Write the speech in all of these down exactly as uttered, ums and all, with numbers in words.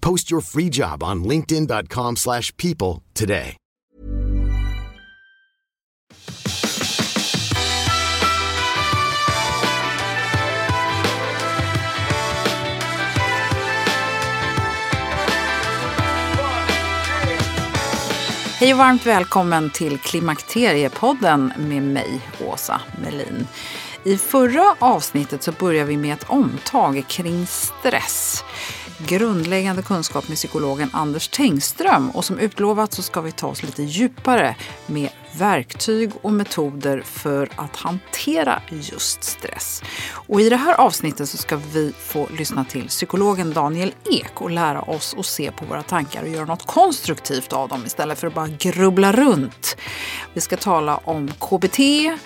Post your free job on linkedin dot com slash people today. Hej och varmt välkommen till Klimakteriepodden med mig, Åsa Melin. I förra avsnittet så börjar vi med ett omtag kring stress. Grundläggande kunskap med psykologen Anders Tengström, och som utlovat så ska vi ta oss lite djupare med verktyg och metoder för att hantera just stress. Och i det här avsnittet så ska vi få lyssna till psykologen Daniel Ek och lära oss att se på våra tankar och göra något konstruktivt av dem istället för att bara grubbla runt. Vi ska tala om K B T, A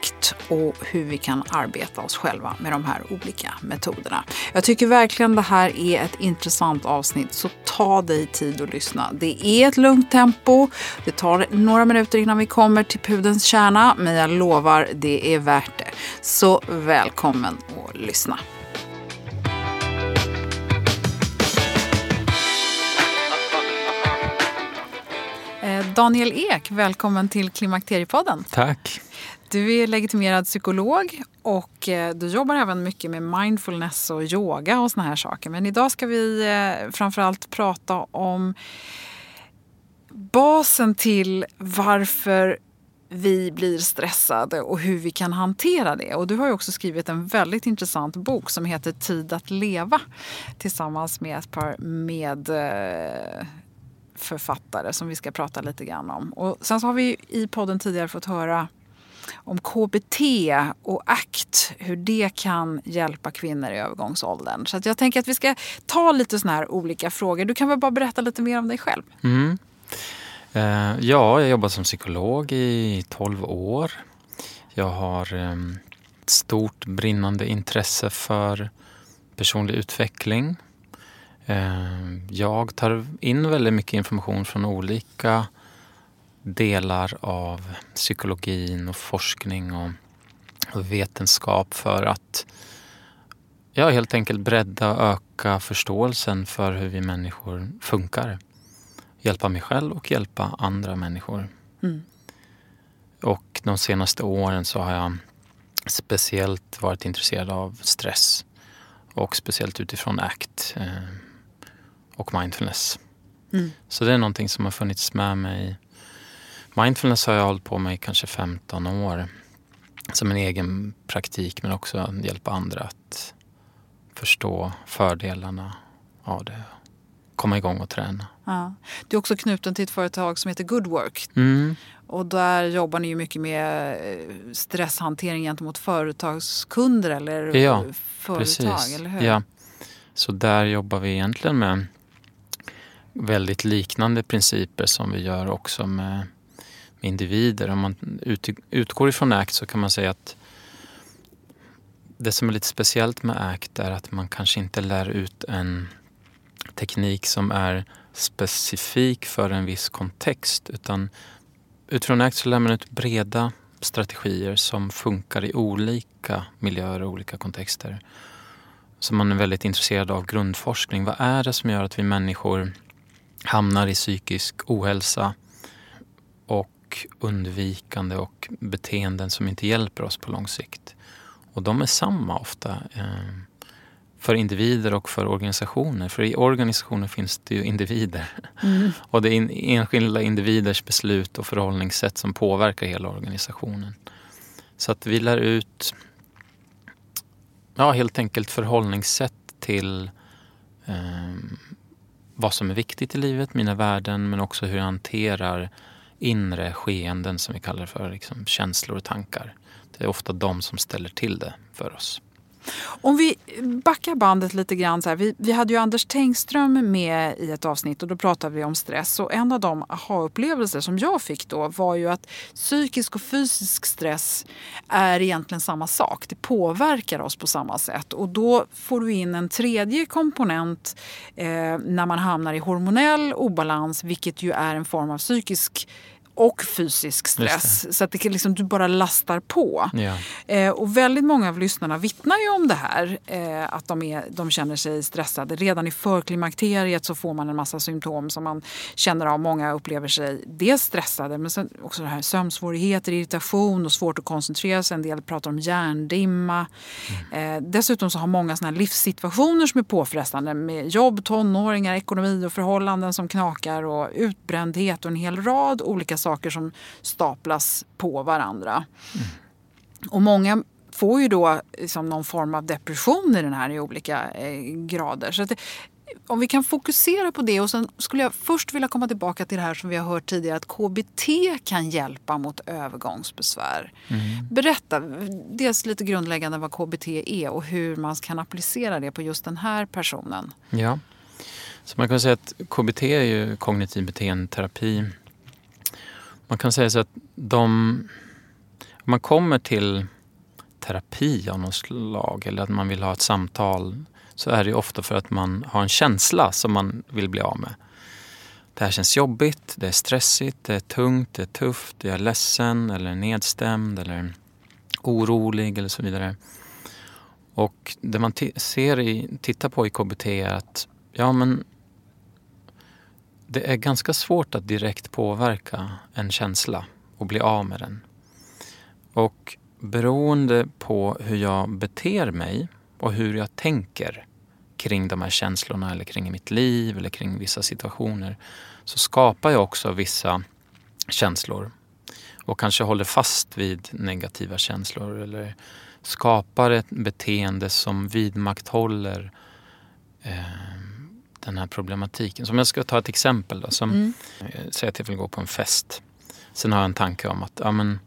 C T och hur vi kan arbeta oss själva med de här olika metoderna. Jag tycker verkligen det här är ett intressant avsnitt, så ta dig tid att lyssna. Det är ett lugnt tempo, det tar några minuter innan vi kommer till pudelns kärna, men jag lovar, det är värt det. Så välkommen och lyssna. Daniel Ek, välkommen till Klimakteriepodden. Tack. Du är legitimerad psykolog och du jobbar även mycket med mindfulness och yoga och såna här saker. Men idag ska vi framförallt prata om basen till varför vi blir stressade och hur vi kan hantera det. Och du har ju också skrivit en väldigt intressant bok som heter Tid att leva, tillsammans med ett par med... författare som vi ska prata lite grann om. Och sen så har vi i podden tidigare fått höra om K B T och A C T, hur det kan hjälpa kvinnor i övergångsåldern. Så att jag tänker att vi ska ta lite såna här olika frågor. Du kan väl bara berätta lite mer om dig själv? Mm. Eh, ja, jag jobbar som psykolog i tolv år. Jag har eh, ett stort brinnande intresse för personlig utveckling. Jag tar in väldigt mycket information från olika delar av psykologin och forskning och vetenskap för att ja, helt enkelt bredda och öka förståelsen för hur vi människor funkar. Hjälpa mig själv och hjälpa andra människor. Mm. Och de senaste åren så har jag speciellt varit intresserad av stress och speciellt utifrån A C T och mindfulness. Mm. Så det är någonting som har funnits med mig. Mindfulness har jag hållit på med i kanske femton år. Som en egen praktik, men också att hjälpa andra att förstå fördelarna av det. Komma igång och träna. Ja. Du är också knuten till ett företag som heter Good Work. Mm. Och där jobbar ni ju mycket med stresshantering gentemot företagskunder eller ja, företag, precis. Eller hur? Ja, så där jobbar vi egentligen med väldigt liknande principer som vi gör också med individer. Om man utgår ifrån A C T så kan man säga att det som är lite speciellt med A C T är att man kanske inte lär ut en teknik som är specifik för en viss kontext, utan utifrån A C T så lär man ut breda strategier som funkar i olika miljöer och olika kontexter. Så man är väldigt intresserad av grundforskning. Vad är det som gör att vi människor hamnar i psykisk ohälsa och undvikande och beteenden som inte hjälper oss på lång sikt? Och de är samma ofta eh, för individer och för organisationer. För i organisationer finns det ju individer. Mm. Och det är in, enskilda individers beslut och förhållningssätt som påverkar hela organisationen. Så att vi lär ut ja, helt enkelt förhållningssätt till eh, vad som är viktigt i livet, mina värden, men också hur jag hanterar inre skeenden som vi kallar för liksom, känslor och tankar. Det är ofta de som ställer till det för oss. Om vi backar bandet lite grann. Så här, vi, vi hade ju Anders Tengström med i ett avsnitt och då pratade vi om stress. Och en av de aha-upplevelser som jag fick då var ju att psykisk och fysisk stress är egentligen samma sak. Det påverkar oss på samma sätt. Och då får du in en tredje komponent eh, när man hamnar i hormonell obalans, vilket ju är en form av psykisk och fysisk stress. Så att det liksom, du bara lastar på. Ja. Eh, och väldigt många av lyssnarna vittnar ju om det här. Eh, att de, är, de känner sig stressade. Redan i förklimakteriet så får man en massa symptom som man känner av. Många upplever sig dels stressade, men sen också det här sömnsvårigheter, irritation och svårt att koncentrera sig. En del pratar om hjärndimma. Mm. Eh, dessutom så har många såna här livssituationer som är påfrestande. Med jobb, tonåringar, ekonomi och förhållanden som knakar. Och utbrändhet och en hel rad olika saker. saker som staplas på varandra. Mm. Och många får ju då liksom någon form av depression i den här i olika eh, grader. Så att det, om vi kan fokusera på det, och sen skulle jag först vilja komma tillbaka till det här som vi har hört tidigare, att K B T kan hjälpa mot övergångsbesvär. Mm. Berätta dels lite grundläggande vad K B T är och hur man kan applicera det på just den här personen. Ja, så man kan säga att K B T är ju kognitiv beteendeterapi. Man kan säga så att de, man kommer till terapi av något slag eller att man vill ha ett samtal, så är det ju ofta för att man har en känsla som man vill bli av med. Det här känns jobbigt, det är stressigt, det är tungt, det är tufft, jag är ledsen eller nedstämd eller orolig eller så vidare. Och det man t- ser i, tittar på i K B T är att ja men det är ganska svårt att direkt påverka en känsla och bli av med den. Och beroende på hur jag beter mig och hur jag tänker kring de här känslorna eller kring mitt liv eller kring vissa situationer, så skapar jag också vissa känslor och kanske håller fast vid negativa känslor eller skapar ett beteende som vidmakthåller eh, den här problematiken. Så om jag ska ta ett exempel då, som mm. säger att jag vill gå på en fest. Sen har jag en tanke om att ja, men,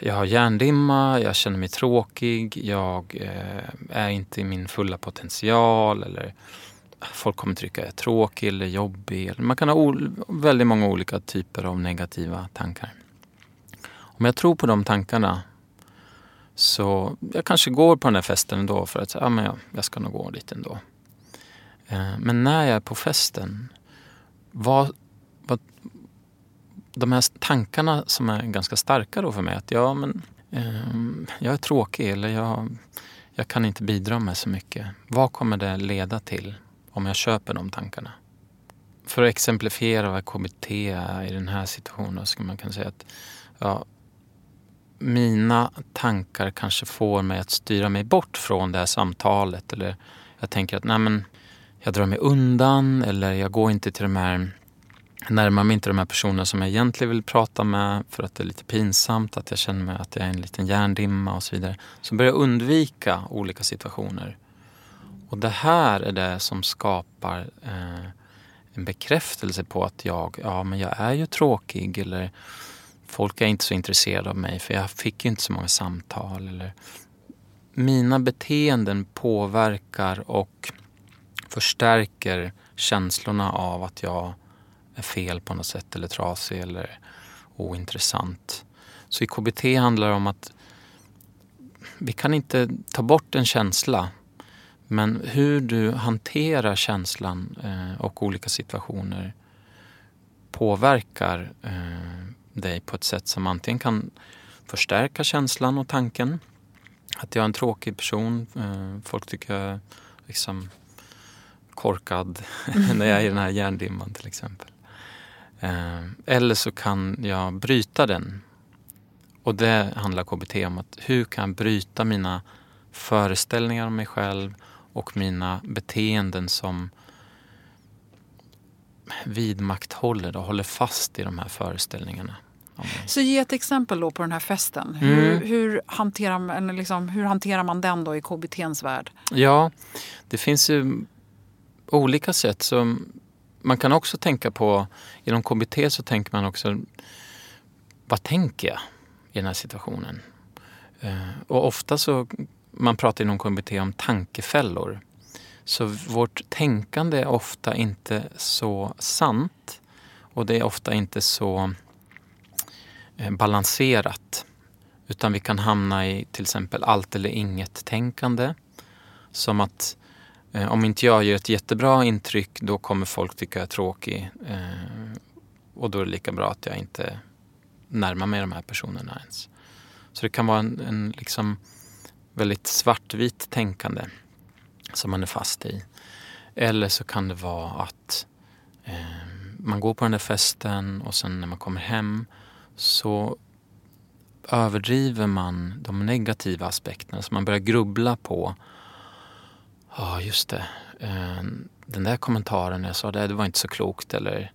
jag har hjärndimma, jag känner mig tråkig, jag eh, är inte i min fulla potential, eller folk kommer tycka jag är tråkig eller jobbig. Eller, man kan ha o- väldigt många olika typer av negativa tankar. Om jag tror på de tankarna, så jag kanske går på den här festen ändå för att ja, men jag, jag ska nog gå dit ändå. Men när jag är på festen, vad, vad, de här tankarna som är ganska starka då för mig, att ja, men, eh, jag är tråkig eller jag, jag kan inte bidra med så mycket. Vad kommer det leda till om jag köper de tankarna? För att exemplifiera vad K B T är i den här situationen, så kan man säga att ja, mina tankar kanske får mig att styra mig bort från det här samtalet, eller jag tänker att nej men jag drar mig undan, eller jag går inte till de här, närmar mig inte de här personerna som jag egentligen vill prata med för att det är lite pinsamt, att jag känner mig att jag är en liten hjärndimma och så vidare. Så börjar jag undvika olika situationer. Och det här är det som skapar eh, en bekräftelse på att jag, ja men jag är ju tråkig, eller folk är inte så intresserade av mig för jag fick ju inte så många samtal. Eller mina beteenden påverkar och förstärker känslorna av att jag är fel på något sätt eller trasig eller ointressant. Så i K B T handlar det om att vi kan inte ta bort en känsla, Men hur du hanterar känslan eh, och olika situationer påverkar eh, dig på ett sätt som antingen kan förstärka känslan och tanken. Att jag är en tråkig person, eh, folk tycker jag är liksom korkad när jag är i den här hjärndimman till exempel. Eh, eller så kan jag bryta den. Och det handlar K B T om, att hur kan jag bryta mina föreställningar om mig själv och mina beteenden som vidmakthåller och håller fast i de här föreställningarna. Så ge ett exempel då på den här festen. Mm. Hur, hur, hanterar man, liksom, hur hanterar man den då i K B T:ns värld? Ja, det finns ju olika sätt. Så man kan också tänka på, inom K B T så tänker man också, vad tänker jag i den här situationen? Och ofta så, man pratar inom K B T om tankefällor. Så vårt tänkande är ofta inte så sant. Och det är ofta inte så balanserat. Utan vi kan hamna i till exempel allt eller inget tänkande. Som att om inte jag gör ett jättebra intryck, då kommer folk tycka jag är tråkig. Och då är det lika bra att jag inte närmar mig de här personerna ens. Så det kan vara en, en liksom väldigt svartvit tänkande som man är fast i. Eller så kan det vara att eh, man går på den där festen och sen när man kommer hem så överdriver man de negativa aspekterna. Så man börjar grubbla på, ja ah, just det, eh, den där kommentaren jag sa, det, det var inte så klokt, eller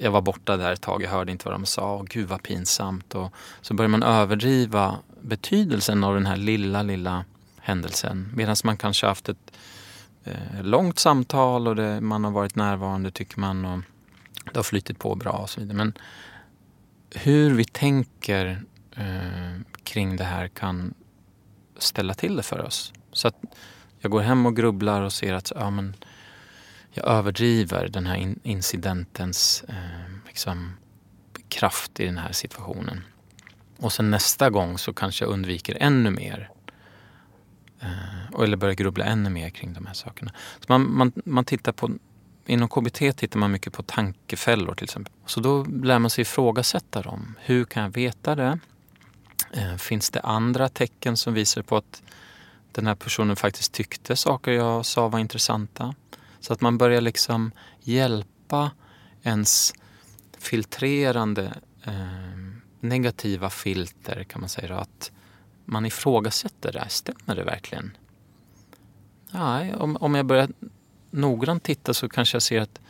jag var borta där ett tag, jag hörde inte vad de sa, och gud vad pinsamt. Och så börjar man överdriva betydelsen av den här lilla, lilla händelsen. Medan man kanske haft ett eh, långt samtal och det, man har varit närvarande tycker man, och det har flyttat på bra och så vidare. Men hur vi tänker eh, kring det här kan ställa till det för oss. Så att jag går hem och grubblar och ser att ja, men jag överdriver den här in- incidentens eh, liksom, kraft i den här situationen. Och sen nästa gång så kanske jag undviker ännu mer. Eh, eller börjar grubbla ännu mer kring de här sakerna. Så man, man, man tittar på, inom K B T tittar man mycket på tankefällor till exempel. Så då lär man sig ifrågasätta dem. Hur kan jag veta det? Eh, finns det andra tecken som visar på att den här personen faktiskt tyckte saker jag sa var intressanta? Så att man börjar liksom hjälpa ens filtrerande eh, negativa filter, kan man säga då, att man ifrågasätter det här. Stämmer det verkligen? Nej, om, om jag börjar noggrant titta så kanske jag ser att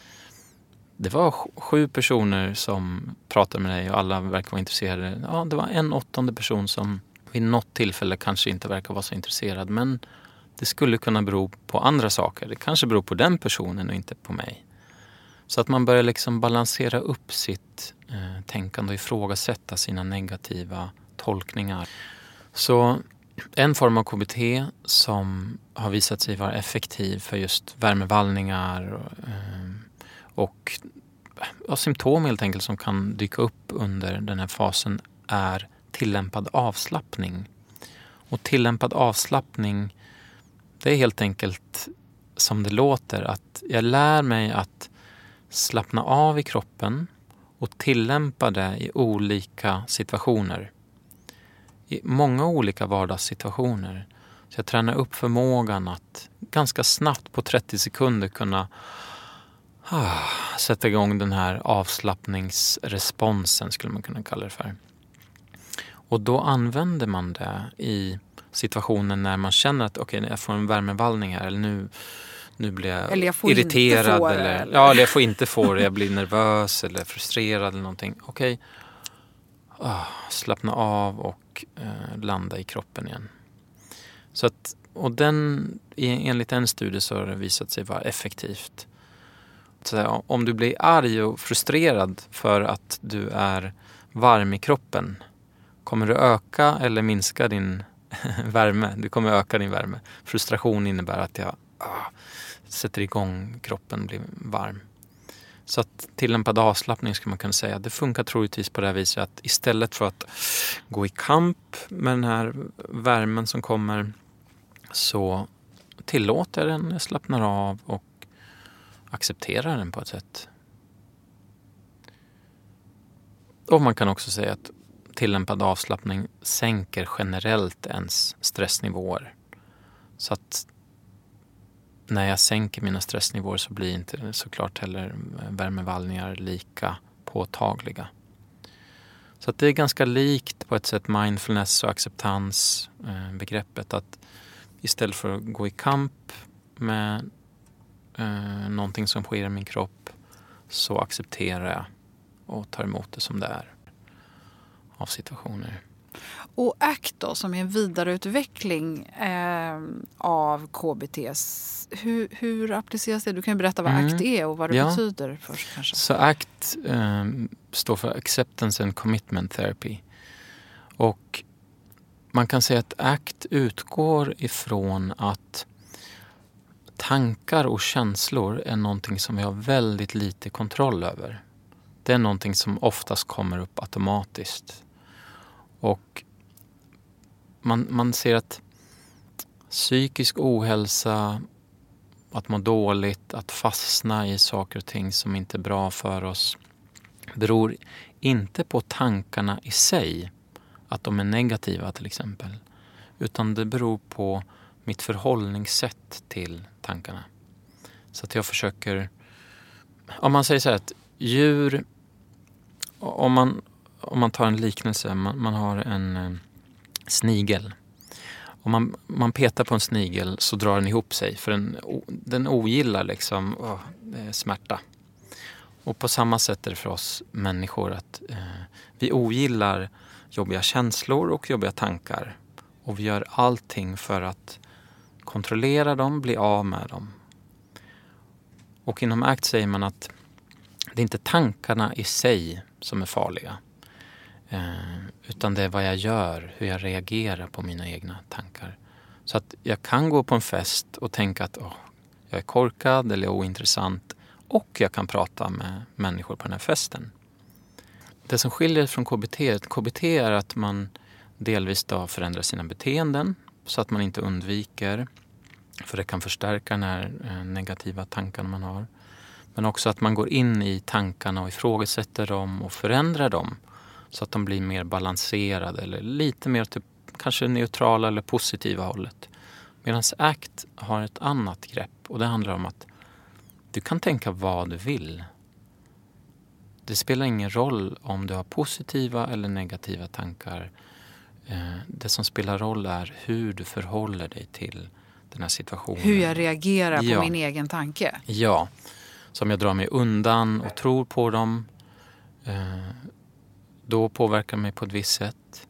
det var sju personer som pratade med dig och alla verkar vara intresserade. Ja, det var en åttonde person som vid något tillfälle kanske inte verkar vara så intresserad, men det skulle kunna bero på andra saker. Det kanske beror på den personen och inte på mig. Så att man börjar liksom balansera upp sitt eh, tänkande och ifrågasätta sina negativa tolkningar. Så en form av K B T som har visat sig vara effektiv för just värmevallningar och, eh, och ja, symptom helt enkelt som kan dyka upp under den här fasen är tillämpad avslappning. Och tillämpad avslappning, det är helt enkelt som det låter, att jag lär mig att slappna av i kroppen och tillämpa det i olika situationer. I många olika vardagssituationer. Så jag tränar upp förmågan att ganska snabbt på trettio sekunder kunna ah, sätta igång den här avslappningsresponsen, skulle man kunna kalla det för. Och då använder man det i situationen när man känner att okej, okay, jag får en värmevallning här, eller nu, nu blir jag, eller jag irriterad få, eller, eller. Ja, eller jag får inte få det, jag blir nervös eller frustrerad eller någonting. Okej, okay. oh, slappna av och eh, landa i kroppen igen. Så att, och den, enligt en studie så har det visat sig vara effektivt. Så om du blir arg och frustrerad för att du är varm i kroppen, kommer du öka eller minska din värme? Du kommer öka din värme. Frustration innebär att jag ah, sätter igång kroppen, blir varm. Så att tillämpad avslappning skulle man kunna säga, det funkar troligtvis på det här viset att istället för att gå i kamp med den här värmen som kommer, så tillåter den, slappnar av och accepterar den på ett sätt. Och man kan också säga att tillämpad avslappning sänker generellt ens stressnivåer. Så att när jag sänker mina stressnivåer så blir inte såklart heller värmevallningar lika påtagliga. Så att det är ganska likt på ett sätt mindfulness och acceptans eh, begreppet. Att istället för att gå i kamp med eh, någonting som sker i min kropp så accepterar jag och tar emot det som det är av situationer. Och A C T då, som är en vidareutveckling eh, av K B T. Hur, hur appliceras det? Du kan ju berätta vad mm. A C T är och vad det ja. betyder först kanske. Så A C T eh, står för Acceptance and Commitment Therapy. Och man kan säga att A C T utgår ifrån att tankar och känslor är någonting som vi har väldigt lite kontroll över. Det är någonting som oftast kommer upp automatiskt. Och man, man ser att psykisk ohälsa, att må dåligt, att fastna i saker och ting som inte är bra för oss beror inte på tankarna i sig, att de är negativa till exempel, utan det beror på mitt förhållningssätt till tankarna. Så att jag försöker, om man säger så här att djur, om man, om man tar en liknelse, man, man har en eh, snigel. Om man, man petar på en snigel så drar den ihop sig för den, den ogillar liksom oh, smärta. Och på samma sätt är det för oss människor att eh, vi ogillar jobbiga känslor och jobbiga tankar. Och vi gör allting för att kontrollera dem, bli av med dem. Och inom A C T säger man att det är inte tankarna i sig som är farliga. Eh, utan det är vad jag gör, hur jag reagerar på mina egna tankar. Så att jag kan gå på en fest och tänka att oh, jag är korkad eller ointressant. Och jag kan prata med människor på den här festen. Det som skiljer från K B T, K B T är att man delvis då förändrar sina beteenden. Så att man inte undviker. För det kan förstärka den här negativa tankarna man har. Men också att man går in i tankarna och ifrågasätter dem och förändrar dem. Så att de blir mer balanserade eller lite mer typ, kanske neutrala eller positiva hållet. Medan A C T har ett annat grepp. Och det handlar om att du kan tänka vad du vill. Det spelar ingen roll om du har positiva eller negativa tankar. Det som spelar roll är hur du förhåller dig till den här situationen. Hur jag reagerar ja. på min egen tanke. Ja, som jag drar mig undan och tror på dem. Då påverkar mig på ett visst sätt.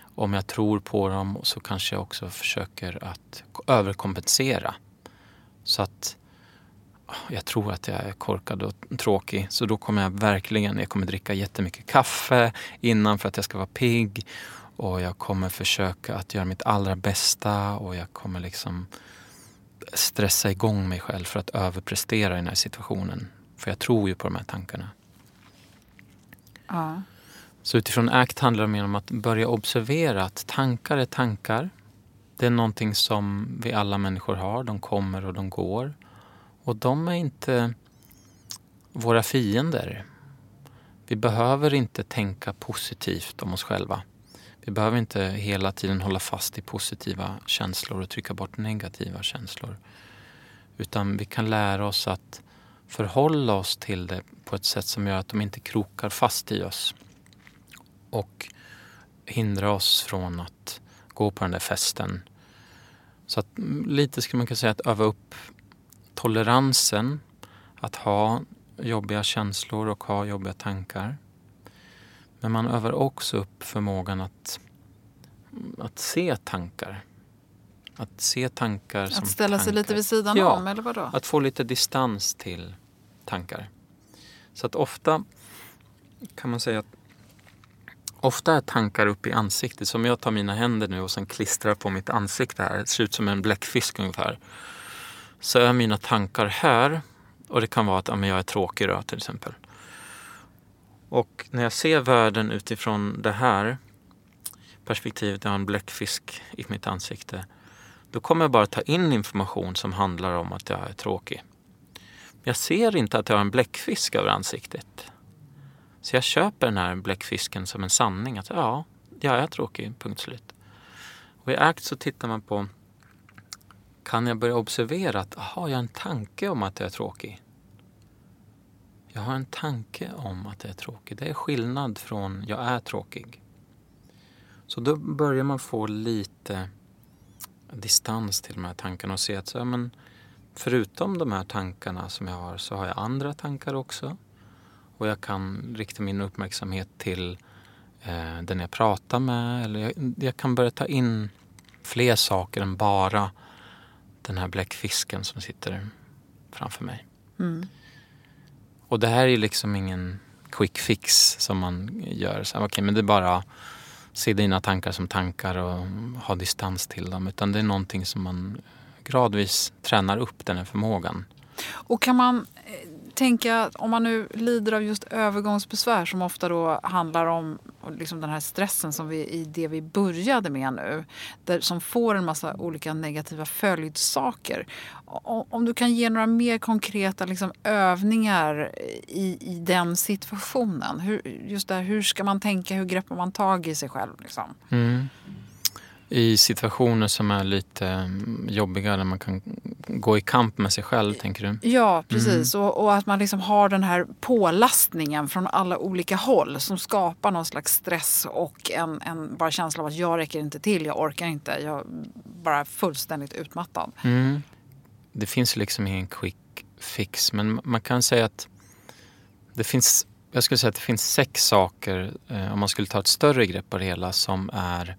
Om jag tror på dem så kanske jag också försöker att överkompensera. Så att jag tror att jag är korkad och tråkig. Så då kommer jag verkligen, jag kommer dricka jättemycket kaffe innan för att jag ska vara pigg. Och jag kommer försöka att göra mitt allra bästa. Och jag kommer liksom stressa igång mig själv för att överprestera i den här situationen. För jag tror ju på de här tankarna. Ja. Så utifrån A C T handlar det mer om att börja observera att tankar är tankar. Det är någonting som vi alla människor har. De kommer och de går. Och de är inte våra fiender. Vi behöver inte tänka positivt om oss själva. Vi behöver inte hela tiden hålla fast i positiva känslor och trycka bort negativa känslor. Utan vi kan lära oss att förhålla oss till det på ett sätt som gör att de inte krokar fast i oss. Och hindra oss från att gå på den där festen. Så att lite skulle man kunna säga att öva upp toleransen att ha jobbiga känslor och ha jobbiga tankar. Men man övar också upp förmågan att, att se tankar. Att se tankar att som Att ställa tankar. sig lite vid sidan ja, om, eller vadå? Att få lite distans till tankar. Så att ofta kan man säga att ofta är tankar upp i ansiktet. Som jag tar mina händer nu och sen klistrar på mitt ansikte här. Det ser ut som en bläckfisk ungefär. Så är mina tankar här. Och det kan vara att ja, men jag är tråkig då, till exempel. Och när jag ser världen utifrån det här perspektivet, jag har en bläckfisk i mitt ansikte, då kommer jag bara ta in information som handlar om att jag är tråkig. Men jag ser inte att jag har en bläckfisk över ansiktet. Så jag köper den här bläckfisken som en sanning. Att ja, jag är tråkig, punkt slut. Och i A C T så tittar man på, kan jag börja observera att aha, jag har en tanke om att jag är tråkig. Jag har en tanke om att jag är tråkig. Det är skillnad från jag är tråkig. Så då börjar man få lite distans till de här tankarna och se att så, ja, men förutom de här tankarna som jag har så har jag andra tankar också. Och jag kan rikta min uppmärksamhet till eh, den jag pratar med. Eller jag, jag kan börja ta in fler saker än bara den här bläckfisken som sitter framför mig. Mm. Och det här är liksom ingen quick fix som man gör. Så, okay, men det är bara se dina tankar som tankar och ha distans till dem. Utan det är någonting som man gradvis tränar upp den här förmågan. Och kan man tänka, om man nu lider av just övergångsbesvär som ofta då handlar om liksom den här stressen som vi i det vi började med nu, där, som får en massa olika negativa följdsaker. Om, om du kan ge några mer konkreta liksom, övningar i, i den situationen. Hur, just där, hur ska man tänka, hur greppar man tag i sig själv? Liksom? Mm. I situationer som är lite jobbiga där man kan gå i kamp med sig själv, tänker du? Ja, precis. Mm. Och, och att man liksom har den här pålastningen från alla olika håll som skapar någon slags stress och en, en bara känsla av att jag räcker inte till, jag orkar inte, jag bara är fullständigt utmattad. Mm. Det finns liksom ingen quick fix, men man kan säga att det finns, jag skulle säga att det finns sex saker, eh, om man skulle ta ett större grepp på det hela, som är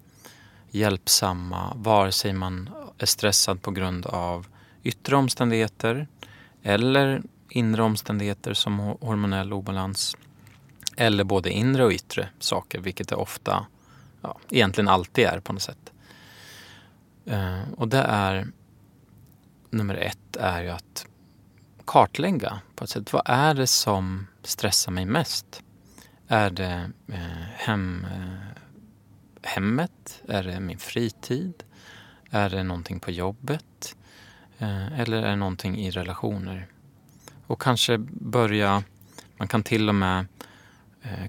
hjälpsamma vare sig man är stressad på grund av yttre omständigheter eller inre omständigheter som hormonell obalans eller både inre och yttre saker, vilket det ofta, ja, egentligen alltid är på något sätt. Och det är nummer ett är ju att kartlägga på ett sätt. Vad är det som stressar mig mest? Är det hem hemmet? Är det min fritid? Är det någonting på jobbet? Eller är det någonting i relationer? Och kanske börja, man kan till och med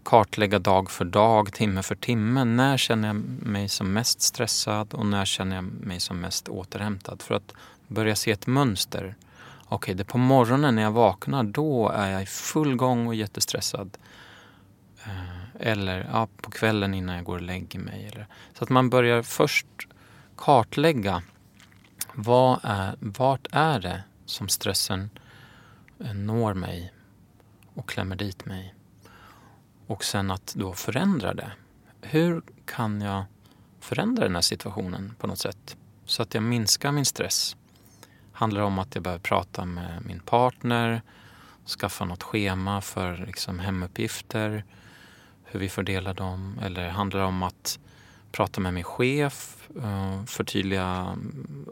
kartlägga dag för dag, timme för timme. När känner jag mig som mest stressad och när känner jag mig som mest återhämtad? För att börja se ett mönster. Okej, det är på morgonen när jag vaknar, då är jag i full gång och jättestressad. Eller ja, på kvällen innan jag går och lägger mig. Eller. Så att man börjar först kartlägga vad är, vart är det som stressen når mig och klämmer dit mig. Och sen att då förändra det. Hur kan jag förändra den här situationen på något sätt? Så att jag minskar min stress. Handlar det om att jag behöver prata med min partner, skaffa något schema för liksom hemuppgifter, hur vi fördelar dem, eller handlar det om att prata med min chef, förtydliga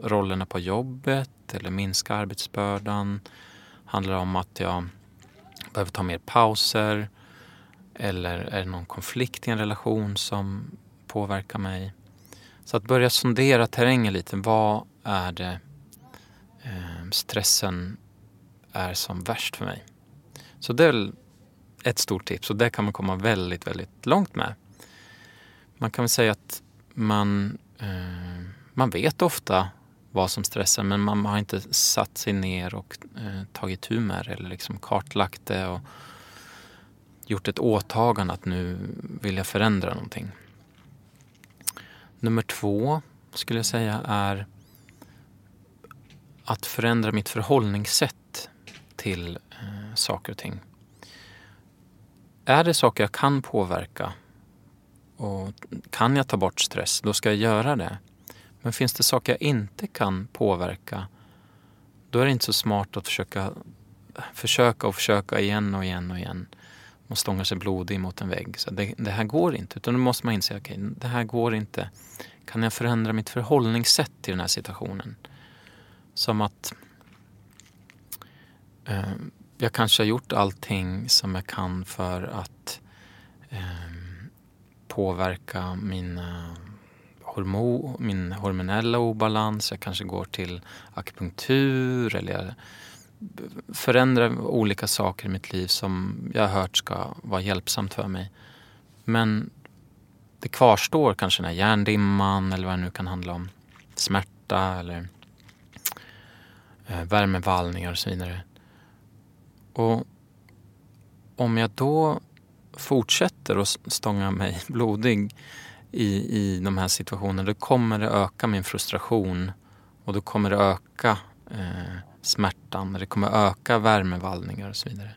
rollerna på jobbet eller minska arbetsbördan, handlar det om att jag behöver ta mer pauser, eller är det någon konflikt i en relation som påverkar mig? Så att börja sondera terrängen lite, vad är det stressen är som värst för mig? Så det är ett stort tips och det kan man komma väldigt, väldigt långt med. Man kan väl säga att man, eh, man vet ofta vad som stressar, men man har inte satt sig ner och eh, tagit tur med det, eller liksom kartlagt det och gjort ett åtagande att nu vill jag förändra någonting. Nummer två skulle jag säga är att förändra mitt förhållningssätt till eh, saker och ting. Är det saker jag kan påverka och kan jag ta bort stress, då ska jag göra det. Men finns det saker jag inte kan påverka, då är det inte så smart att försöka, försöka och försöka igen och igen och igen. Man stångar sig blodig mot en vägg. Så det, det här går inte, utan då måste man inse, okej, okay, det här går inte. Kan jag förändra mitt förhållningssätt till den här situationen? Som att eh, jag kanske har gjort allting som jag kan för att eh, påverka mina hormon, min hormonella obalans, jag kanske går till akupunktur eller jag förändrar olika saker i mitt liv som jag har hört ska vara hjälpsamt för mig. Men det kvarstår kanske den här hjärndimman eller vad det nu kan handla om, smärta eller värmevallningar och så vidare. Och om jag då fortsätter att stånga mig blodig i, i de här situationerna, då kommer det öka min frustration och då kommer det öka eh, smärtan, det kommer öka värmevallningar och så vidare.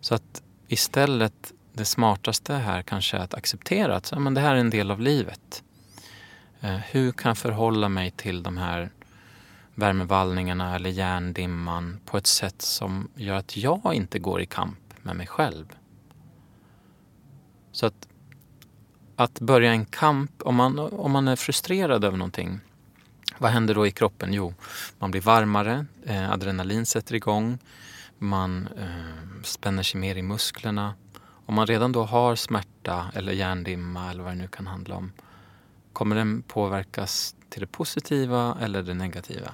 Så att istället det smartaste här kanske är att acceptera att ja, men det här är en del av livet. Eh, hur kan jag förhålla mig till de här värmevallningarna eller hjärndimman på ett sätt som gör att jag inte går i kamp med mig själv? Så att, att börja en kamp, om man, om man är frustrerad över någonting, vad händer då i kroppen? Jo, man blir varmare, eh, adrenalin sätter igång, man eh, spänner sig mer i musklerna. Om man redan då har smärta eller hjärndimma eller vad det nu kan handla om, kommer den påverkas till det positiva eller det negativa?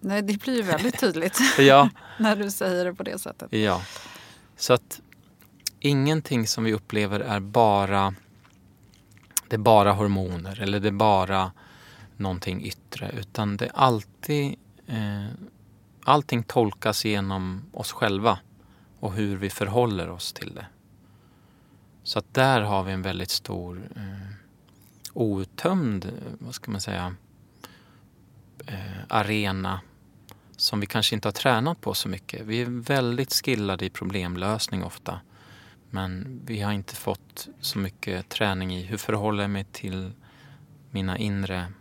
Nej, det blir ju väldigt tydligt ja. När du säger det på det sättet. Ja, så att ingenting som vi upplever är bara, det är bara hormoner eller det är bara någonting yttre, utan det är alltid, eh, allting tolkas genom oss själva och hur vi förhåller oss till det. Så att där har vi en väldigt stor eh, outtömd, vad ska man säga, eh, arena som vi kanske inte har tränat på så mycket. Vi är väldigt skillade i problemlösning ofta. Men vi har inte fått så mycket träning i hur förhåller jag mig till mina inre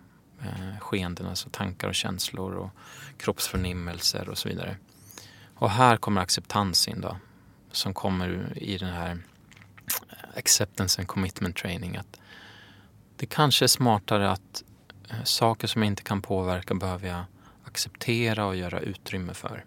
eh, skeenden, alltså tankar och känslor och kroppsförnimmelser och så vidare. Och här kommer acceptans in då, som kommer i den här acceptance and commitment training. Att det kanske är smartare att eh, saker som jag inte kan påverka behöver jag acceptera och göra utrymme för.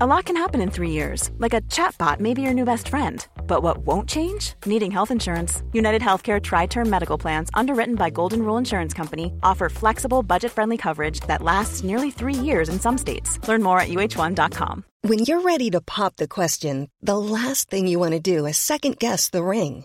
A lot can happen in three years, like a chatbot may be your new best friend. But what won't change? Needing health insurance. United Healthcare Tri-Term Medical Plans, underwritten by Golden Rule Insurance Company, offer flexible, budget-friendly coverage that lasts nearly three years in some states. Learn more at U H one dot com. When you're ready to pop the question, the last thing you want to do is second-guess the ring.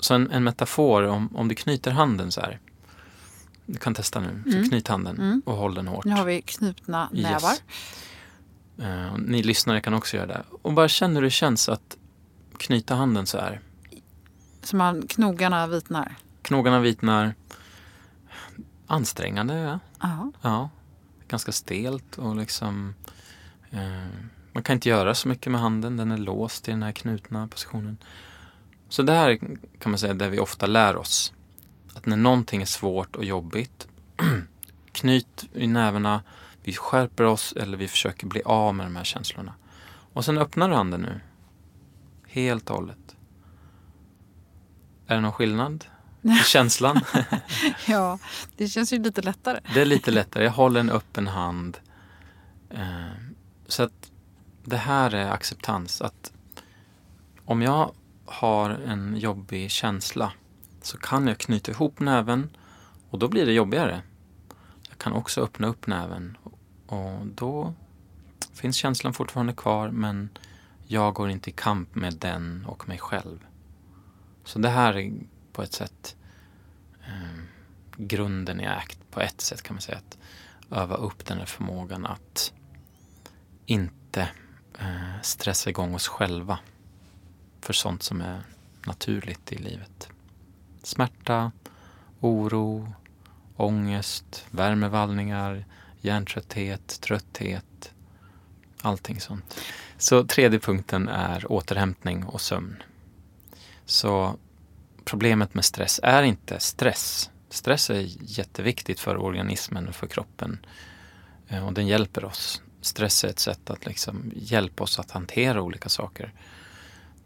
Så en, en metafor, om, om du knyter handen så här. Du kan testa nu. Så mm. knyt handen mm. och håll den hårt. Nu har vi knutna nävar. Yes. Uh, ni lyssnare kan också göra det. Och bara känner hur det känns att knyta handen så här. Så man, knogarna vitnar. Knogarna vitnar. Ansträngande, ja. Aha. Ja. Ganska stelt och liksom... Uh, man kan inte göra så mycket med handen. Den är låst i den här knutna positionen. Så det här kan man säga där vi ofta lär oss. Att när någonting är svårt och jobbigt, knyt i nävarna, vi skärper oss eller vi försöker bli av med de här känslorna. Och sen öppnar du handen nu. Helt och hållet. Är det någon skillnad i känslan? Ja, det känns ju lite lättare. Det är lite lättare. Jag håller en öppen hand. Så att det här är acceptans. Att om jag har en jobbig känsla så kan jag knyta ihop näven och då blir det jobbigare. Jag kan också öppna upp näven och då finns känslan fortfarande kvar, men jag går inte i kamp med den och mig själv. Så det här är på ett sätt eh, grunden i A C T. På ett sätt kan man säga att öva upp den här förmågan att inte eh, stressa igång oss själva för sånt som är naturligt i livet. Smärta, oro, ångest, värmevallningar, hjärntrötthet, trötthet, allting sånt. Så tredje punkten är återhämtning och sömn. Så problemet med stress är inte stress. Stress är jätteviktigt för organismen och för kroppen. Och den hjälper oss. Stress är ett sätt att liksom hjälpa oss att hantera olika saker.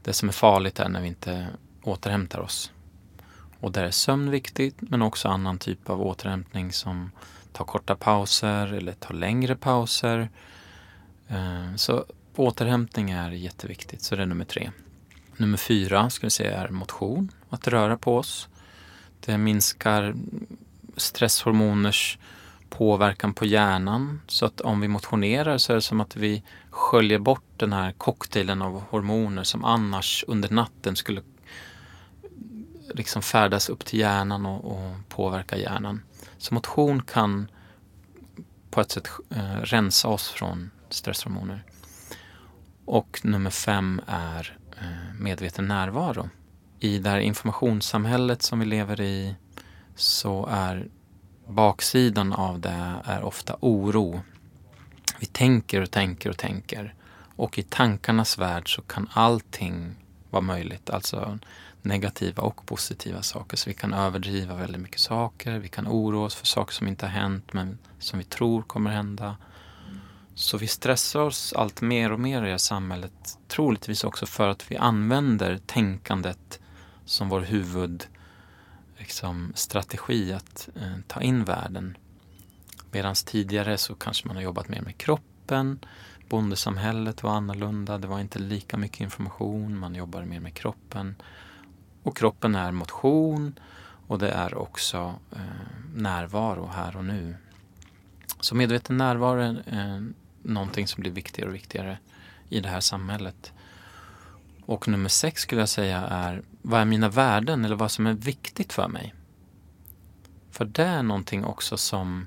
Det som är farligt är när vi inte återhämtar oss. Och där är sömn viktigt, men också annan typ av återhämtning som tar korta pauser eller tar längre pauser. Så återhämtning är jätteviktigt, så det är nummer tre. Nummer fyra ska vi säga är motion, att röra på oss. Det minskar stresshormoners påverkan på hjärnan. Så att om vi motionerar så är det som att vi sköljer bort den här cocktailen av hormoner som annars under natten skulle liksom färdas upp till hjärnan och, och påverka hjärnan. Så motion kan på ett sätt eh, rensa oss från stresshormoner. Och nummer fem är eh, medveten närvaro. I det här informationssamhället som vi lever i så är baksidan av det är ofta oro. Vi tänker och tänker och tänker. Och i tankarnas värld så kan allting vara möjligt. Alltså negativa och positiva saker. Så vi kan överdriva väldigt mycket saker. Vi kan oroa oss för saker som inte har hänt men som vi tror kommer hända. Så vi stressar oss allt mer och mer i det här samhället. Troligtvis också för att vi använder tänkandet som vår huvud liksom, strategi att eh, ta in världen. Medan tidigare så kanske man har jobbat mer med kroppen. Bondesamhället var annorlunda. Det var inte lika mycket information. Man jobbade mer med kroppen. Och kroppen är motion. Och det är också eh, närvaro här och nu. Så medveten närvaro är någonting som blir viktigare och viktigare i det här samhället. Och nummer sex skulle jag säga är, vad är mina värden eller vad som är viktigt för mig? För det är någonting också som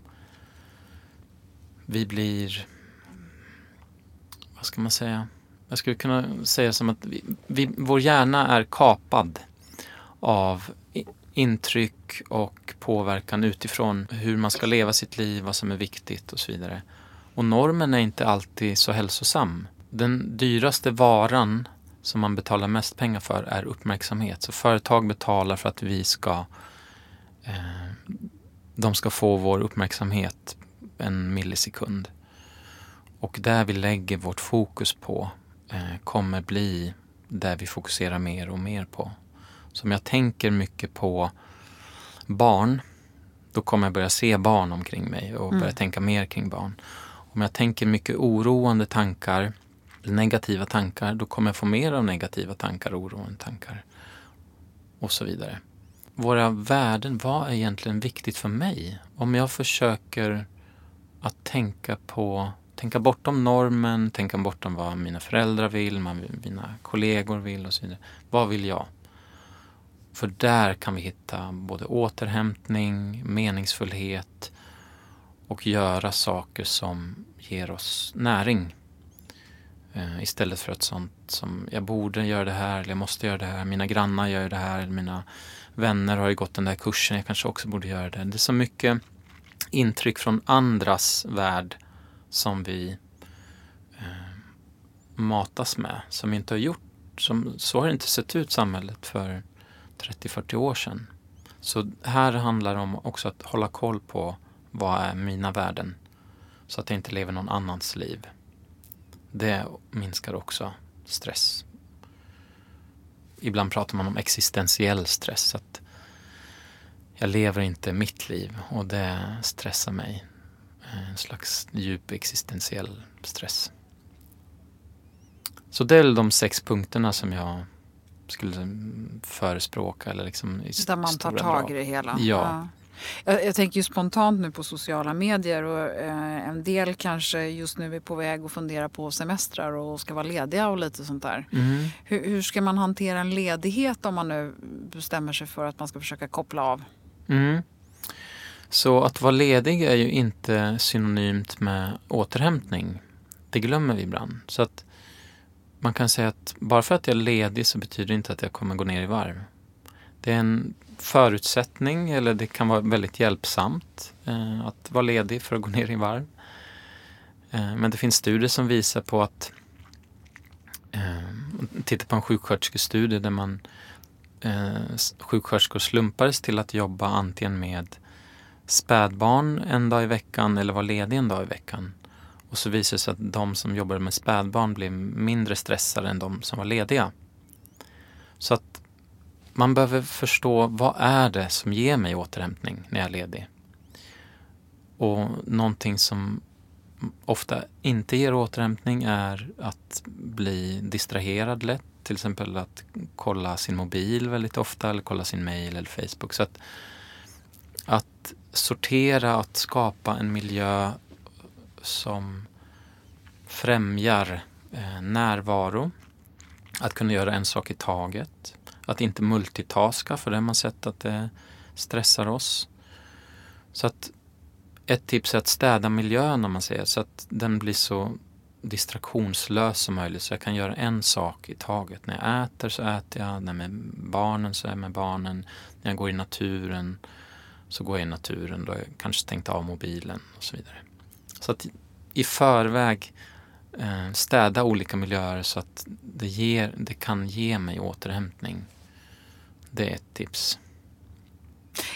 vi blir, vad ska man säga? Jag skulle kunna säga som att vi, vi, vår hjärna är kapad av intryck och påverkan utifrån hur man ska leva sitt liv, vad som är viktigt och så vidare. Och normen är inte alltid så hälsosam. Den dyraste varan som man betalar mest pengar för är uppmärksamhet. Så företag betalar för att vi ska eh, de ska få vår uppmärksamhet en millisekund. Och där vi lägger vårt fokus på eh, kommer bli där vi fokuserar mer och mer på. Så om jag tänker mycket på barn, då kommer jag börja se barn omkring mig och mm. börja tänka mer kring barn. Om jag tänker mycket oroande tankar, negativa tankar, då kommer jag få mer av negativa tankar, oroande tankar och så vidare. Våra värden, vad är egentligen viktigt för mig? Om jag försöker att tänka på, tänka bortom normen, tänka bortom vad mina föräldrar vill, vad mina kollegor vill och så vidare. Vad vill jag? För där kan vi hitta både återhämtning, meningsfullhet och göra saker som ger oss näring. Eh, istället för ett sånt som jag borde göra det här eller jag måste göra det här. Mina grannar gör det här, mina vänner har ju gått den där kursen, jag kanske också borde göra det. Det är så mycket intryck från andras värld som vi eh, matas med. Som inte har gjort, som, så har det inte sett ut samhället för trettio till fyrtio år sedan. Så här handlar det om också att hålla koll på vad är mina värden. Så att jag inte lever någon annans liv. Det minskar också stress. Ibland pratar man om existentiell stress. Att jag lever inte mitt liv och det stressar mig. En slags djup existentiell stress. Så det är de sex punkterna som jag skulle förespråka eller liksom i där man tar tag i det hela. Ja, ja. Jag, jag tänker ju spontant nu på sociala medier och eh, en del kanske just nu är på väg att fundera på semestrar och ska vara lediga och lite sånt där. Mm. Hur, hur ska man hantera en ledighet om man nu bestämmer sig för att man ska försöka koppla av? Mm. Så att vara ledig är ju inte synonymt med återhämtning. Det glömmer vi ibland. Så att man kan säga att bara för att jag är ledig så betyder det inte att jag kommer gå ner i varv. Det är en förutsättning, eller det kan vara väldigt hjälpsamt eh, att vara ledig för att gå ner i varv. Eh, men det finns studier som visar på att, eh, titta på en sjuksköterskestudie där man eh, sjuksköterskor slumpades till att jobba antingen med spädbarn en dag i veckan eller vara ledig en dag i veckan. Och så visade det sig att de som jobbade med spädbarn blev mindre stressade än de som var lediga. Så att man behöver förstå, vad är det som ger mig återhämtning när jag är ledig? Och någonting som ofta inte ger återhämtning är att bli distraherad lätt. Till exempel att kolla sin mobil väldigt ofta eller kolla sin mail eller Facebook. Så att, att sortera, att skapa en miljö som främjar eh, närvaro. Att kunna göra en sak i taget. Att inte multitaska, för det har man sett att det stressar oss. Så att ett tips är att städa miljön, om man säger, så att den blir så distraktionslös som möjligt. Så jag kan göra en sak i taget. När jag äter så äter jag, när jag är med barnen så är jag med barnen. När jag går i naturen så går jag i naturen. Då har jag kanske stängt av mobilen och så vidare. Så att i förväg eh, städa olika miljöer så att det, ger, det kan ge mig återhämtning. Det är ett tips.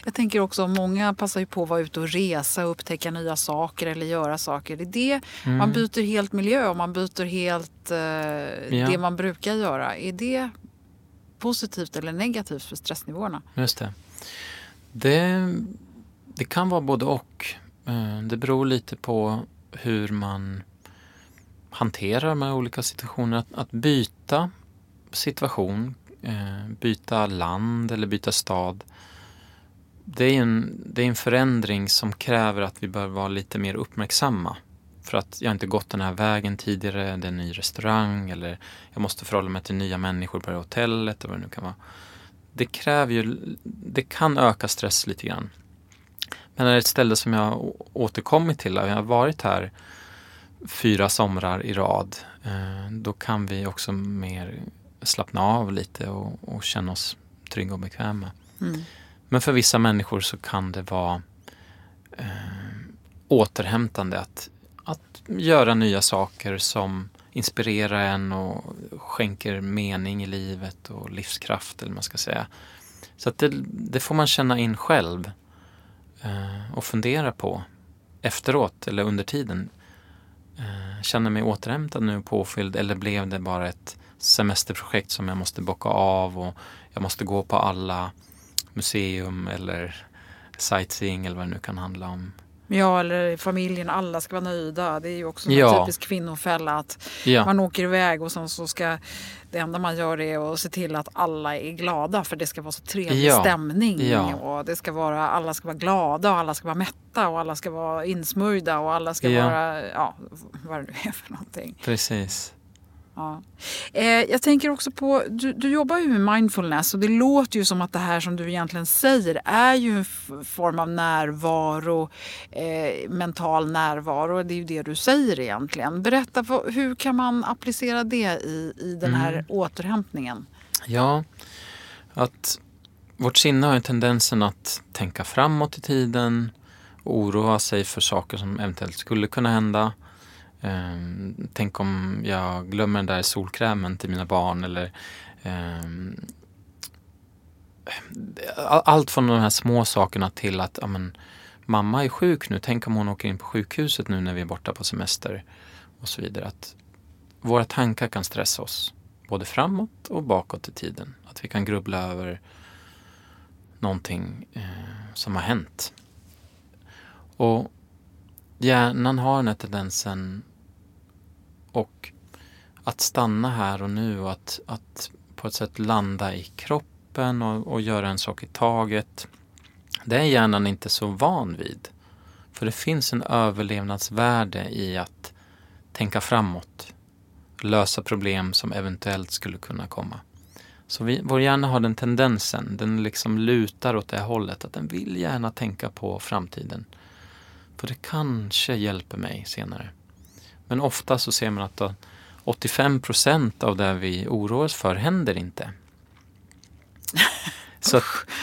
Jag tänker också att många passar ju på att vara ute och resa och upptäcka nya saker eller göra saker. Det är det. Mm. Man byter helt miljö och man byter helt eh, ja. det man brukar göra. Är det positivt eller negativt för stressnivåerna? Just det. Det, det kan vara både och. Det beror lite på hur man hanterar de här olika situationer. Att, att byta situation, byta land eller byta stad. Det är en, det är en förändring som kräver att vi bör vara lite mer uppmärksamma. För att jag inte gått den här vägen tidigare, det är en ny restaurang eller jag måste förhålla mig till nya människor på hotellet eller vad det nu kan vara. Det kräver ju, det kan öka stress lite grann. Men det är ett ställe som jag återkommit till. Jag har varit här fyra somrar i rad. Då kan vi också mer slappna av lite och, och känna oss trygga och bekväma. Mm. Men för vissa människor så kan det vara eh, återhämtande att, att göra nya saker som inspirerar en och skänker mening i livet och livskraft, eller man ska säga. Så att det, det får man känna in själv. Och fundera på efteråt eller under tiden. Känner mig återhämtad nu och påfylld, eller blev det bara ett semesterprojekt som jag måste bocka av och jag måste gå på alla museum eller sightseeing eller vad det nu kan handla om. Ja, eller familjen, alla ska vara nöjda. Det är ju också en ja. typisk kvinnofälla att ja. man åker iväg och sen så ska det enda man gör är att se till att alla är glada, för det ska vara så trevlig ja. stämning ja. och det ska vara, alla ska vara glada och alla ska vara mätta och alla ska vara insmörjda och alla ska ja. vara, ja, vad det nu är för någonting. Precis. Ja. Eh, jag tänker också på, du, du jobbar ju med mindfulness och det låter ju som att det här som du egentligen säger är ju en f- form av närvaro, eh, mental närvaro, det är ju det du säger egentligen. Berätta, för, hur kan man applicera det i, i den här mm. återhämtningen? Ja, att vårt sinne har ju tendensen att tänka framåt i tiden och oroa sig för saker som eventuellt skulle kunna hända. Tänk om jag glömmer den där solkrämen till mina barn eller eh, allt från de här små sakerna till att amen, mamma är sjuk nu, tänk om hon åker in på sjukhuset nu när vi är borta på semester och så vidare. Att våra tankar kan stressa oss både framåt och bakåt i tiden, att vi kan grubbla över någonting eh, som har hänt. Och hjärnan har den här tendensen och att stanna här och nu och att, att på ett sätt landa i kroppen och, och göra en sak i taget. Det är hjärnan inte så van vid. För det finns en överlevnadsvärde i att tänka framåt. Lösa problem som eventuellt skulle kunna komma. Så vi, vår hjärna har den tendensen. Den liksom lutar åt det hållet. Att den vill gärna tänka på framtiden. För det kanske hjälper mig senare. Men ofta så ser man att åttiofem procent av det vi oroar oss för händer inte. Så,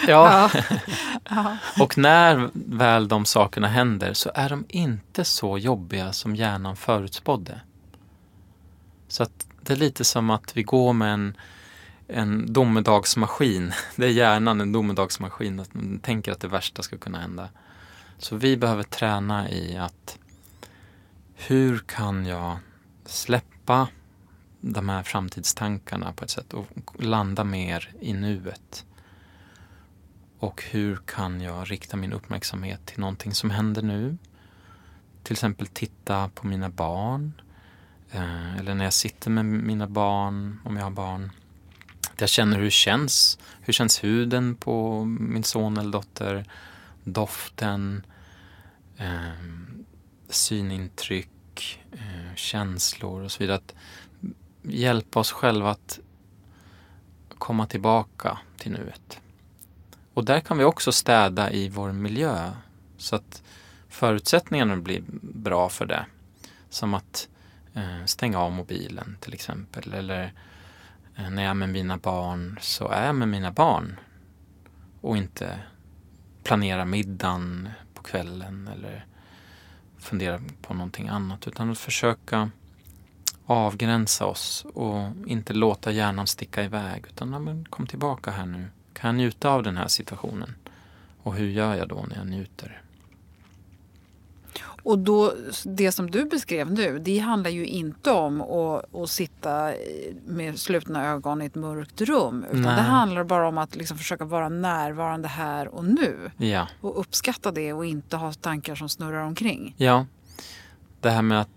ja. Ja. Och när väl de sakerna händer så är de inte så jobbiga som hjärnan förutspådde. Så att det är lite som att vi går med en, en domedagsmaskin. Det är hjärnan, en domedagsmaskin. Att man tänker att det värsta ska kunna hända. Så vi behöver träna i att hur kan jag släppa de här framtidstankarna på ett sätt och landa mer i nuet. Och hur kan jag rikta min uppmärksamhet till någonting som händer nu? Till exempel titta på mina barn. Eller när jag sitter med mina barn, om jag har barn. Jag känner hur det känns. Hur känns huden på min son eller dotter? Doften. Synintryck. Känslor och så vidare. Att hjälpa oss själva att komma tillbaka till nuet. Och där kan vi också städa i vår miljö. Så att förutsättningarna blir bra för det. Som att eh, stänga av mobilen till exempel. Eller eh, när jag är med mina barn så är jag med mina barn. Och inte planera middagen på kvällen. Eller fundera på någonting annat. Utan att försöka avgränsa oss. Och inte låta hjärnan sticka iväg. Utan ja, men, kom tillbaka här nu. Kan jag njuta av den här situationen? Och hur gör jag då när jag njuter? Och då, det som du beskrev nu, det handlar ju inte om att, att sitta med slutna ögon i ett mörkt rum. Utan nej. Det handlar bara om att liksom försöka vara närvarande här och nu. Ja. Och uppskatta det och inte ha tankar som snurrar omkring. Ja, det här med att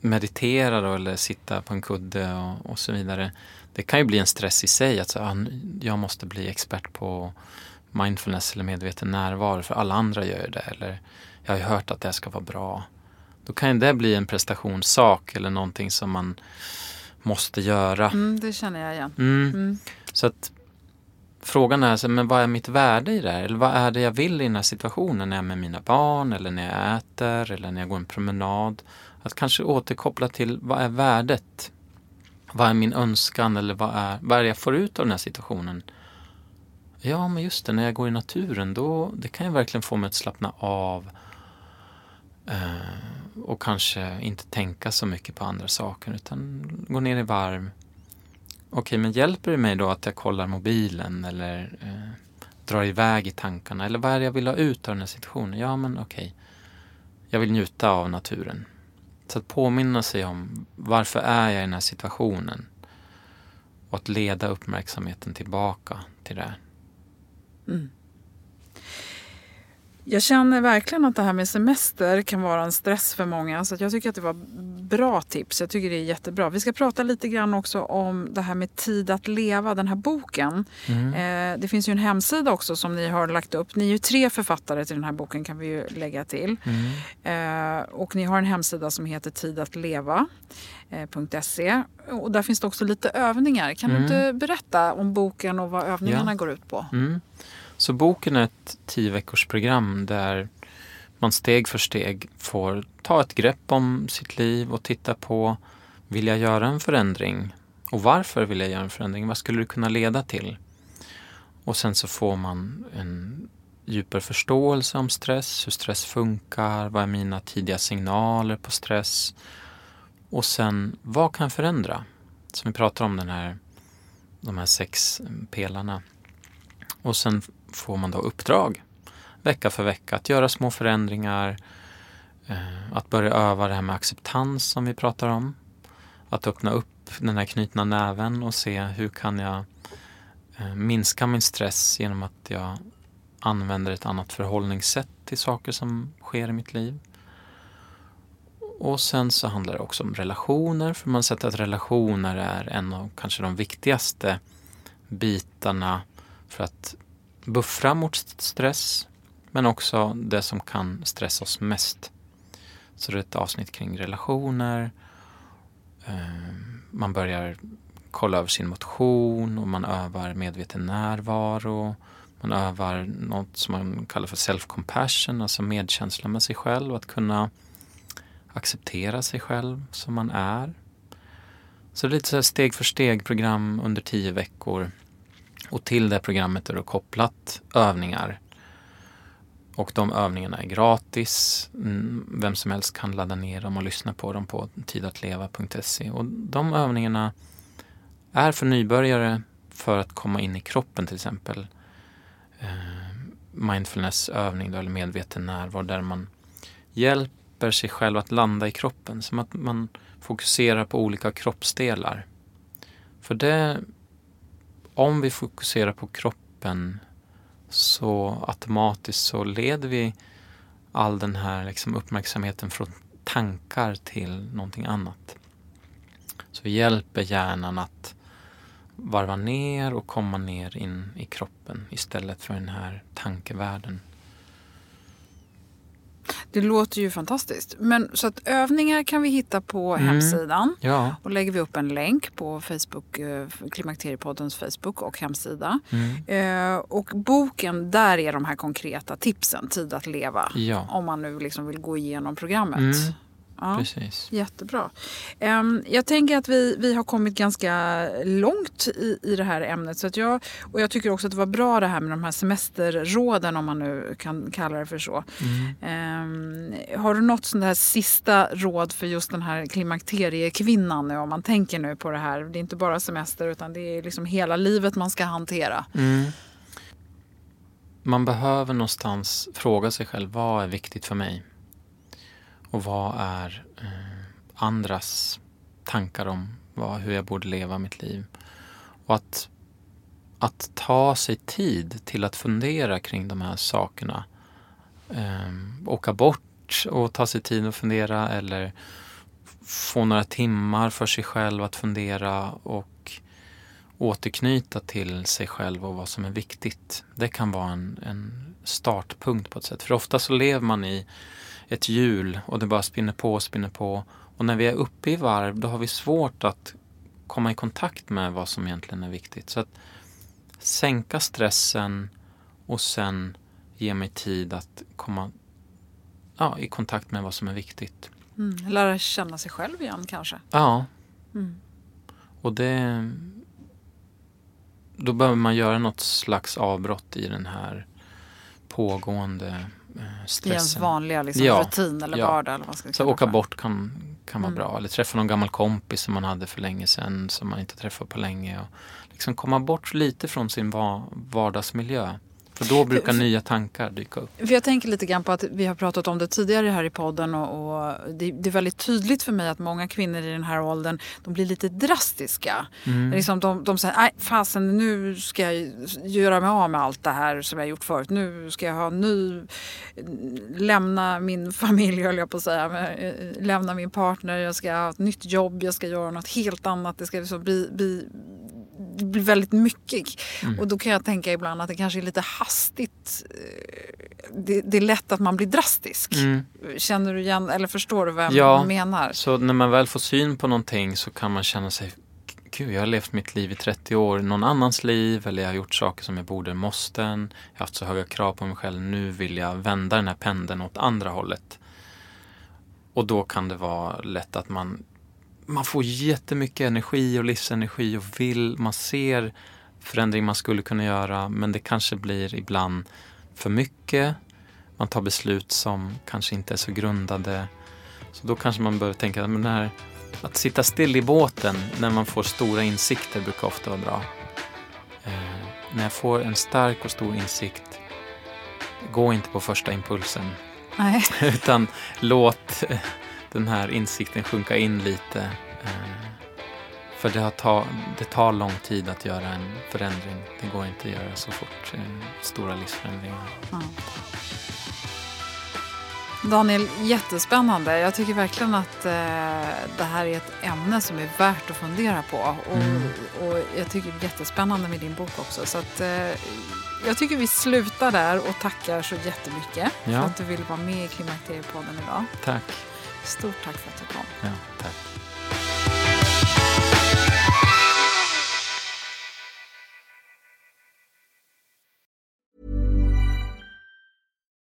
meditera då, eller sitta på en kudde och, och så vidare. Det kan ju bli en stress i sig att alltså, jag måste bli expert på mindfulness eller medveten närvaro för alla andra gör det. Eller jag har ju hört att det ska vara bra. Då kan ju det bli en prestationssak eller någonting som man måste göra. Mm, det känner jag igen. Mm. Mm. Så att frågan är, så, men vad är mitt värde i det här? Eller vad är det jag vill i den här situationen när jag är med mina barn eller när jag äter eller när jag går en promenad? Att kanske återkoppla till vad är värdet? Vad är min önskan eller vad är, vad är jag får ut av den här situationen? Ja, men just det, när jag går i naturen då, det kan jag verkligen få mig att slappna av eh, och kanske inte tänka så mycket på andra saker utan gå ner i varv. Okej, men hjälper det mig då att jag kollar mobilen eller eh, drar iväg i tankarna? Eller vad är det jag vill ha ut av den här situationen? Ja, men okej, jag vill njuta av naturen. Så att påminna sig om varför är jag i den här situationen och att leda uppmärksamheten tillbaka till det. Mm. Jag känner verkligen att det här med semester kan vara en stress för många så att jag tycker att det var bra tips. Jag tycker det är jättebra. Vi ska prata lite grann också om det här med tid att leva, den här boken. Mm. Eh, det finns ju en hemsida också som ni har lagt upp. Ni är ju tre författare till den här boken kan vi ju lägga till. Mm. Eh, och ni har en hemsida som heter tidattleva punkt se och där finns det också lite övningar. Kan mm. du inte berätta om boken och vad övningarna ja. går ut på? Mm. Så boken är ett tio veckors program där man steg för steg får ta ett grepp om sitt liv och titta på vill jag göra en förändring? Och varför vill jag göra en förändring? Vad skulle det kunna leda till? Och sen så får man en djupare förståelse om stress, hur stress funkar, vad är mina tidiga signaler på stress? Och sen, vad kan förändra? Som vi pratar om den här, de här sex pelarna. Och sen får man då uppdrag vecka för vecka att göra små förändringar, att börja öva det här med acceptans som vi pratar om, att öppna upp den här knutna näven och se hur kan jag minska min stress genom att jag använder ett annat förhållningssätt till saker som sker i mitt liv. Och sen så handlar det också om relationer, för man har sett att relationer är en av kanske de viktigaste bitarna för att buffra mot stress Men också det som kan stressa oss mest. Så det är ett avsnitt kring relationer. Man börjar kolla över sin motion och man övar medveten närvaro. Man övar något som man kallar för self-compassion, alltså medkänsla med sig själv. Att kunna acceptera sig själv som man är. Så det är lite så här steg för steg program under tio veckor. Och till det programmet är det kopplat övningar. Och de övningarna är gratis. Vem som helst kan ladda ner dem och lyssna på dem på tid att leva punkt se. Och de övningarna är för nybörjare för att komma in i kroppen, till exempel. Mindfulnessövning eller medveten närvaro där man hjälper sig själv att landa i kroppen. Som att man fokuserar på olika kroppsdelar. För det, om vi fokuserar på kroppen, så automatiskt så leder vi all den här liksom uppmärksamheten från tankar till någonting annat. Så vi hjälper hjärnan att varva ner och komma ner in i kroppen istället för den här tankevärlden. Det låter ju fantastiskt. Men så att övningar kan vi hitta på mm. hemsidan. Ja. Och lägger vi upp en länk på Facebook, eh, Klimakteriepoddens Facebook och hemsida. Mm. Eh, och boken, där är de här konkreta tipsen, tid att leva. Ja. Om man nu liksom vill gå igenom programmet. Mm. Ja, precis. Jättebra. Um, jag tänker att vi, vi har kommit ganska långt i, i det här ämnet. Så att jag, och jag tycker också att det var bra det här med de här semesterråden, om man nu kan kalla det för så. Mm. Um, har du något sånt här sista råd för just den här klimakteriekvinnan nu, om man tänker nu på det här? Det är inte bara semester, utan det är liksom hela livet man ska hantera. Mm. Man behöver någonstans fråga sig själv, vad är viktigt för mig? Och vad är eh, andras tankar om vad, hur jag borde leva mitt liv? Och att, att ta sig tid till att fundera kring de här sakerna. Eh, åka bort och ta sig tid att fundera, eller få några timmar för sig själv att fundera och återknyta till sig själv och vad som är viktigt. Det kan vara en, en startpunkt på ett sätt. För ofta så lever man i ett hjul och det bara spinner på och spinner på. Och när vi är uppe i varv, då har vi svårt att komma i kontakt med vad som egentligen är viktigt. Så att sänka stressen och sen ge mig tid att komma ja, i kontakt med vad som är viktigt. Mm. Lära känna sig själv igen kanske. Ja. Mm. Och det, då behöver man göra något slags avbrott i den här pågående stressen. I en vanliga liksom, ja, rutin eller ja. vardag. Eller vad ska så åka bort kan, kan vara mm. bra. Eller träffa någon gammal kompis som man hade för länge sedan, som man inte träffat på länge. Och liksom komma bort lite från sin va- vardagsmiljö. För då brukar nya tankar dyka upp. För jag tänker lite grann på att vi har pratat om det tidigare här i podden. Och, och det, det är väldigt tydligt för mig att många kvinnor i den här åldern, de blir lite drastiska. Mm. Liksom de, de säger, nej fasen, nu ska jag göra mig av med allt det här som jag gjort förut. Nu ska jag ha ny, lämna min familj, höll jag på att säga. Lämna min partner, jag ska ha ett nytt jobb, jag ska göra något helt annat. Det ska liksom bli... bli Det blir väldigt mycket. Mm. Och då kan jag tänka ibland att det kanske är lite hastigt. Det, det är lätt att man blir drastisk. Mm. Känner du igen, eller förstår du vad jag ja, menar? Så när man väl får syn på någonting så kan man känna sig, gud, jag har levt mitt liv i trettio år, någon annans liv, eller jag har gjort saker som jag borde, måste. Jag har haft så höga krav på mig själv, nu vill jag vända den här pendeln åt andra hållet. Och då kan det vara lätt att man Man får jättemycket energi och livsenergi och vill, man ser förändring man skulle kunna göra, men det kanske blir ibland för mycket. Man tar beslut som kanske inte är så grundade. Så då kanske man bör tänka, men här, att sitta still i båten när man får stora insikter brukar ofta vara bra. Eh, när jag får en stark och stor insikt, gå inte på första impulsen. Nej. Utan låt den här insikten sjunka in lite. För det, har ta, det tar lång tid att göra en förändring. Det går inte att göra så fort. Stora livsförändringar. Mm. Daniel, jättespännande. Jag tycker verkligen att eh, det här är ett ämne som är värt att fundera på. Och, mm. och jag tycker det är jättespännande med din bok också. Så att, eh, jag tycker vi slutar där och tackar så jättemycket ja. för att du ville vara med i Klimakteriepodden idag. Tack. Stort tack för att du kom. Ja, tack.